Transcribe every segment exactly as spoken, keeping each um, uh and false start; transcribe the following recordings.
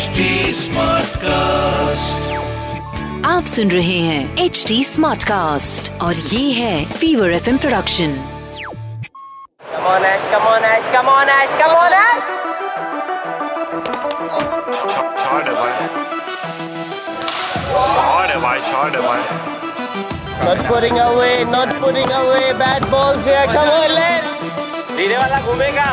H D Smartcast, आप सुन रहे हैं एच डी स्मार्टकास्ट और ये है Fever F M production. Come on, Ash, come on, Ash, come on, Ash, come on, Ash. Short है भाई, short है भाई, short है भाई. Not putting away, not putting away, bad balls here. Come on, let's. धीरे वाला घूमेगा.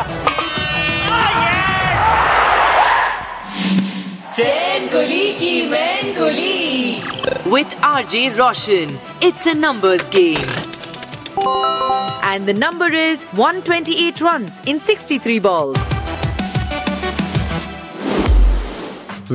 Chain Kuli Ki Main Kuli with R J Roshan. It's a numbers game. And the number is one twenty-eight runs in sixty-three balls.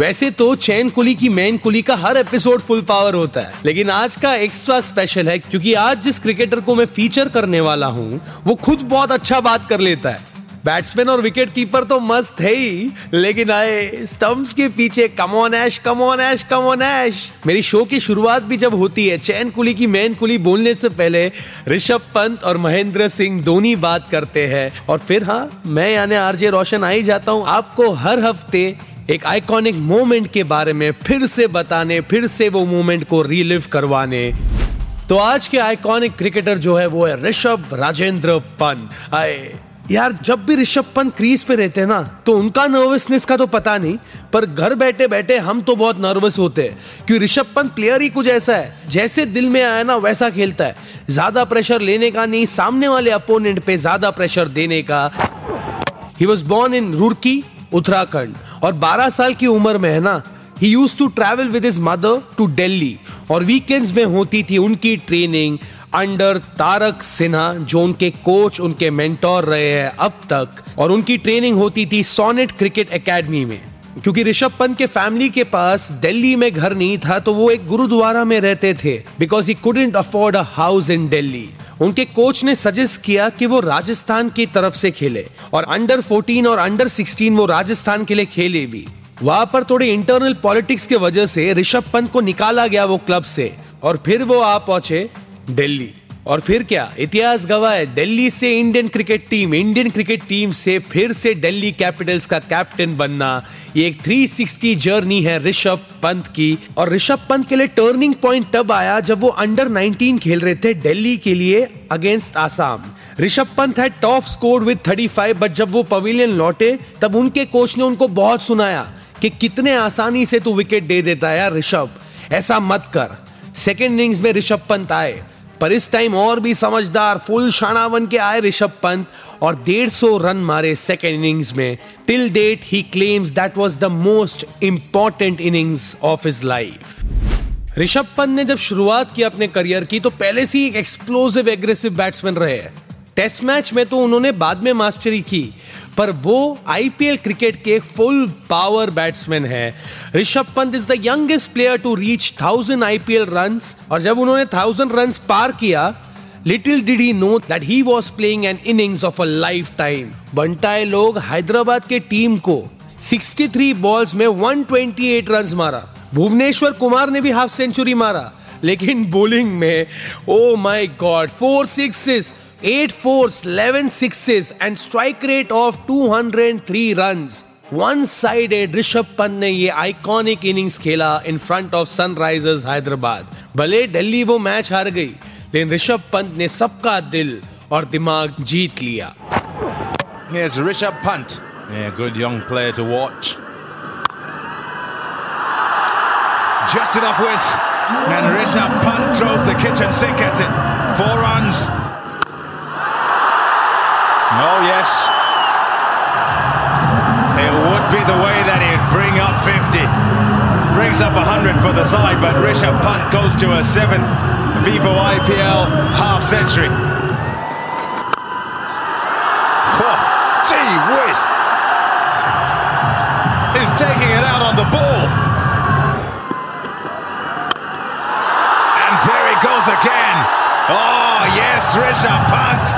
वैसे तो चैन कुली की main कुली का हर episode full power होता है, लेकिन आज का एक्स्ट्रा स्पेशल है क्योंकि आज जिस क्रिकेटर को मैं फीचर करने वाला हूँ वो खुद बहुत अच्छा बात कर लेता है। बैट्समैन और विकेट कीपर तो मस्त है ही, लेकिन आए स्टंप्स के पीछे come on Ash, come on Ash, come on Ash. मेरी शो की शुरुआत भी जब होती है चैन कुली की मैन कुली बोलने से पहले ऋषभ पंत और महेंद्र सिंह धोनी बात करते हैं, और फिर हाँ, मैं यानी आरजे रोशन आ ही जाता हूँ आपको हर हफ्ते एक आइकॉनिक मोमेंट के बारे में फिर से बताने, फिर से वो मोमेंट को रिलिव करवाने। तो आज के आइकॉनिक क्रिकेटर जो है वो है ऋषभ राजेंद्र पंत। आए यार, जब भी ऋषभ पंत क्रीज पे रहते हैं ना, तो उनका नर्वसनेस का तो पता नहीं, पर घर बैठे बैठे हम तो बहुत नर्वस होते हैं क्योंकि ऋषभ पंत प्लेयर ही कुछ ऐसा है, जैसे दिल में आया ना वैसा खेलता है। ज्यादा प्रेशर लेने का नहीं, सामने वाले अपोनेंट पे ज्यादा प्रेशर देने का। He was born in Roorkee, Uttarakhand, और बारह साल की उम्र में है ना, he used to travel with his mother to Delhi, और वीकेंड्स में होती थी उनकी ट्रेनिंग अंडर तारक सिन्हा, जो उनके कोच, उनके मेंटोर रहे हैं अब तक, और उनकी ट्रेनिंग होती थी सोनेट क्रिकेट एकेडमी में। क्योंकि ऋषभ पंत के फैमिली के पास दिल्ली में घर नहीं था, तो वो एक गुरुद्वारा में रहते थे because he couldn't afford a house in Delhi. उनके कोच ने सजेस्ट किया कि वो राजस्थान की तरफ से खेले, और अंडर फोर्टीन और अंडर सिक्सटीन वो राजस्थान के लिए खेले भी। वहां पर थोड़े इंटरनल पॉलिटिक्स के वजह से ऋषभ पंत को निकाला गया वो क्लब से, और फिर वो आ पहुंचे दिल्ली। और फिर क्या इतिहास गवाह है, दिल्ली से Indian cricket team, Indian cricket team से फिर से दिल्ली कैपिटल्स का कैप्टन बनना, ये एक थ्री सिक्सटी जर्नी है ऋषभ पंत की। और ऋषभ पंत के लिए टर्निंग पॉइंट तब आया जब वो अंडर नाइनटीन खेल रहे थे दिल्ली के लिए अगेंस्ट आसाम। ऋषभ पंत है top score with thirty five, but जब वो पवेलियन लौटे तब उनके कोच ने उनको बहुत सुनाया कि कितने आसानी से तू विकेट दे देता है यार ऋषभ, ऐसा मत कर। सेकेंड इनिंग्स में ऋषभ पंत आए, पर इस टाइम और भी समझदार फुल शाना बन के आए ऋषभ पंत, और डेढ़ सौ रन मारे सेकेंड इनिंग्स में। Till date he claims that was the most important innings of his life. Rishabh Pant ने जब शुरुआत की अपने करियर की, तो पहले से ही एक एक्सप्लोसिव एग्रेसिव बैट्समैन रहे। टेस्ट मैच में तो उन्होंने बाद में मास्टरी की, पर वो आईपीएल क्रिकेट के फुल पावर बैट्समैन हैं। Rishabh Pant is the youngest player to reach thousand IPL runs, और जब उन्होंने थाउजेंड रन्स पार किया, little did he know that he was playing an innings of a lifetime. बंटाए लोग हैदराबाद के टीम को सिक्सटी थ्री बॉल्स में वन ट्वेंटी एट रन्स मारा। भुवनेश्वर कुमार ने भी हाफ सेंचुरी मारा, लेकिन बॉलिंग में oh my God, four sixes, eight fours, eleven sixes and strike rate of two hundred three runs. One-sided Rishabh Pant ने ये आइकॉनिक इनिंग्स खेला in front of Sunrisers Hyderabad. भले दिल्ली वो मैच हार गई, लेकिन ऋषभ पंत ने सबका दिल और दिमाग जीत लिया। Here's Rishabh Pant. Yeah, good young player to watch. Just enough width and Rishabh Pant throws the kitchen sink at it. Four runs. Oh yes, it would be the way that he'd bring up fifty, brings up one hundred for the side, but Rishabh Pant goes to a seventh Vivo I P L half century. Oh, gee whiz, he's taking it out on the ball, and there he goes again. Oh yes, Rishabh Pant.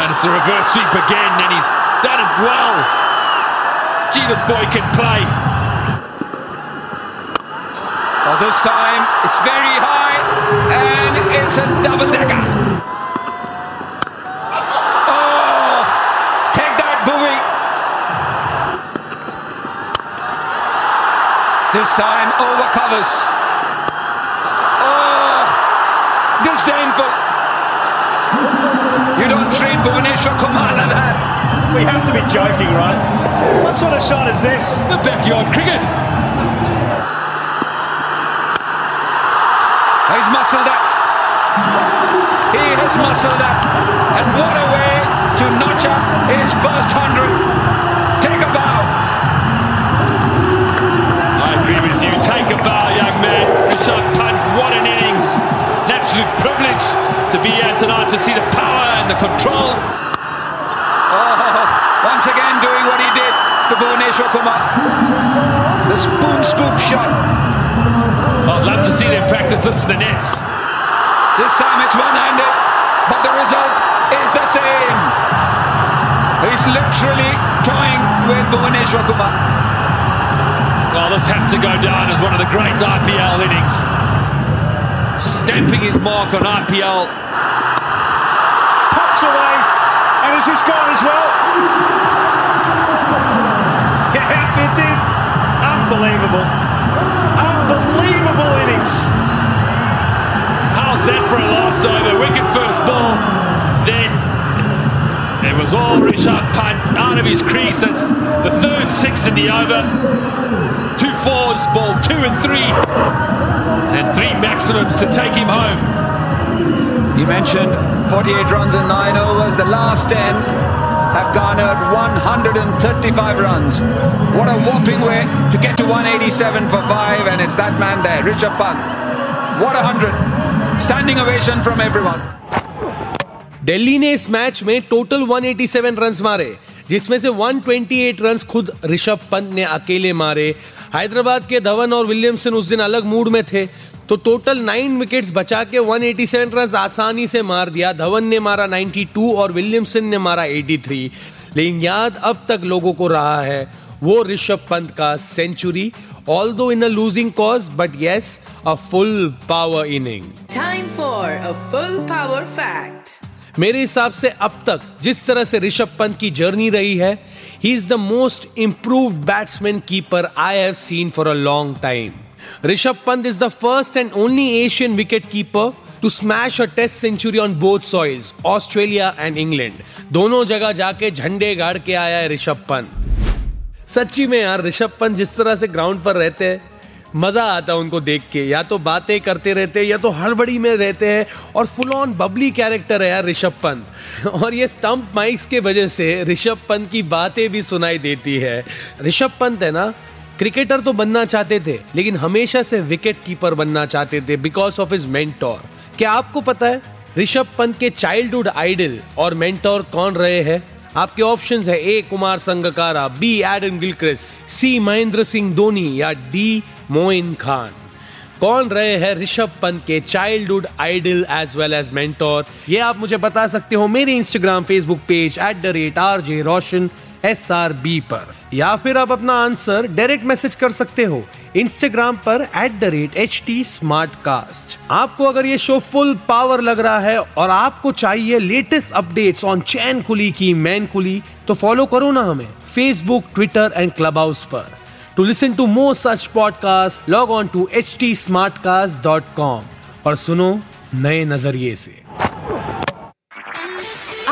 And it's a reverse sweep again, and he's done it well. Gee, this boy can play. Well, this time it's very high, and it's a double-decker. Oh, take that, Bhuvi. This time over covers. Oh, disdainful. You don't treat Bhuvneshwar Kumar like that. We have to be joking, right? What sort of shot is this? The backyard cricket. He's muscled up. He has muscled up. And what a way to notch up his first hundred. Take a bow. Take a bow, young man. Rishabh Pant, what an innings. An absolute privilege to be here tonight, to see the power and the control. Oh, once again doing what he did to Bhuvneshwar Kumar. The spoon scoop shot. I'd love to see them practice this in the nets. This time it's one-handed, but the result is the same. He's literally toying with Bhuvneshwar Kumar. Well, this has to go down as one of the great I P L innings. Stamping his mark on I P L. Pops away, and has he scored as well? Yeah, it did. Unbelievable. Unbelievable innings. How's that for a last over? Wicket first ball. Then it was all Rishabh Pant out of his crease. It's the third six in the over. Two fours, ball two and three, and three maximums to take him home. You mentioned forty-eight runs in nine overs. The last ten have garnered one hundred thirty-five runs. What a whopping way to get to one eighty-seven for five, and it's that man there, Rishabh Pant. What a hundred. Standing ovation from everyone. Delhi ने इस match में total one eighty-seven runs मारे, जिसमें से one twenty-eight runs खुद ऋषभ पंत ने अकेले मारे। हैदराबाद के धवन और विलियमसन उस दिन अलग मूड में थे, तो टोटल नौ विकेट्स बचा के one eighty-seven रन्स आसानी से मार दिया। धवन ने मारा ninety-two और विलियमसन ने मारा eighty-three। लेकिन याद अब तक लोगों को रहा है वो ऋषभ पंत का century, although in a losing cause, but yes, a full power inning. Time for a full power fact. मेरे हिसाब से अब तक जिस तरह से ऋषभ पंत की जर्नी रही है, he is the most improved batsman keeper I have seen for a long time. Rishabh Pant is the first and only Asian wicket keeper to smash a test century on both soils, Australia and England. दोनों जगह जाके झंडे गाड़ के आया है ऋषभ पंत। सच्ची में यार, ऋषभ पंत जिस तरह से ग्राउंड पर रहते हैं, मज़ा आता है उनको देख के। या तो बातें करते रहते हैं, या तो हड़बड़ी में रहते हैं, और फुल ऑन बबली कैरेक्टर है यार ऋषभ पंत। और ये स्टंप माइक्स के वजह से ऋषभ पंत की बातें भी सुनाई देती है। ऋषभ पंत है ना, क्रिकेटर तो बनना चाहते थे, लेकिन हमेशा से विकेट कीपर बनना चाहते थे बिकॉज ऑफ हिज मेंटोर। क्या आपको पता है ऋषभ पंत के चाइल्डहुड आइडल और मेंटोर कौन रहे हैं? आपके ऑप्शंस है A Kumar Sangakkara, B Adam Gilchrist, C Mahendra Singh Dhoni, या डी मोइन खान। कौन रहे हैं ऋषभ पंत के childhood idol as well as mentor? ये आप मुझे बता सकते हो मेरे Instagram Facebook page at the rate R J Roshan S R B पर, या फिर आप अपना आंसर डायरेक्ट मैसेज कर सकते हो इंस्टाग्राम पर at the rate H T Smartcast. आपको अगर ये शो फुल पावर लग रहा है और आपको चाहिए latest updates on Chain Kulii Ki Main Kulii, तो फॉलो करो ना हमें Facebook, Twitter and Clubhouse पर। To listen to more such podcasts, log on to h d smartcast dot com और सुनो नए नजरिए से।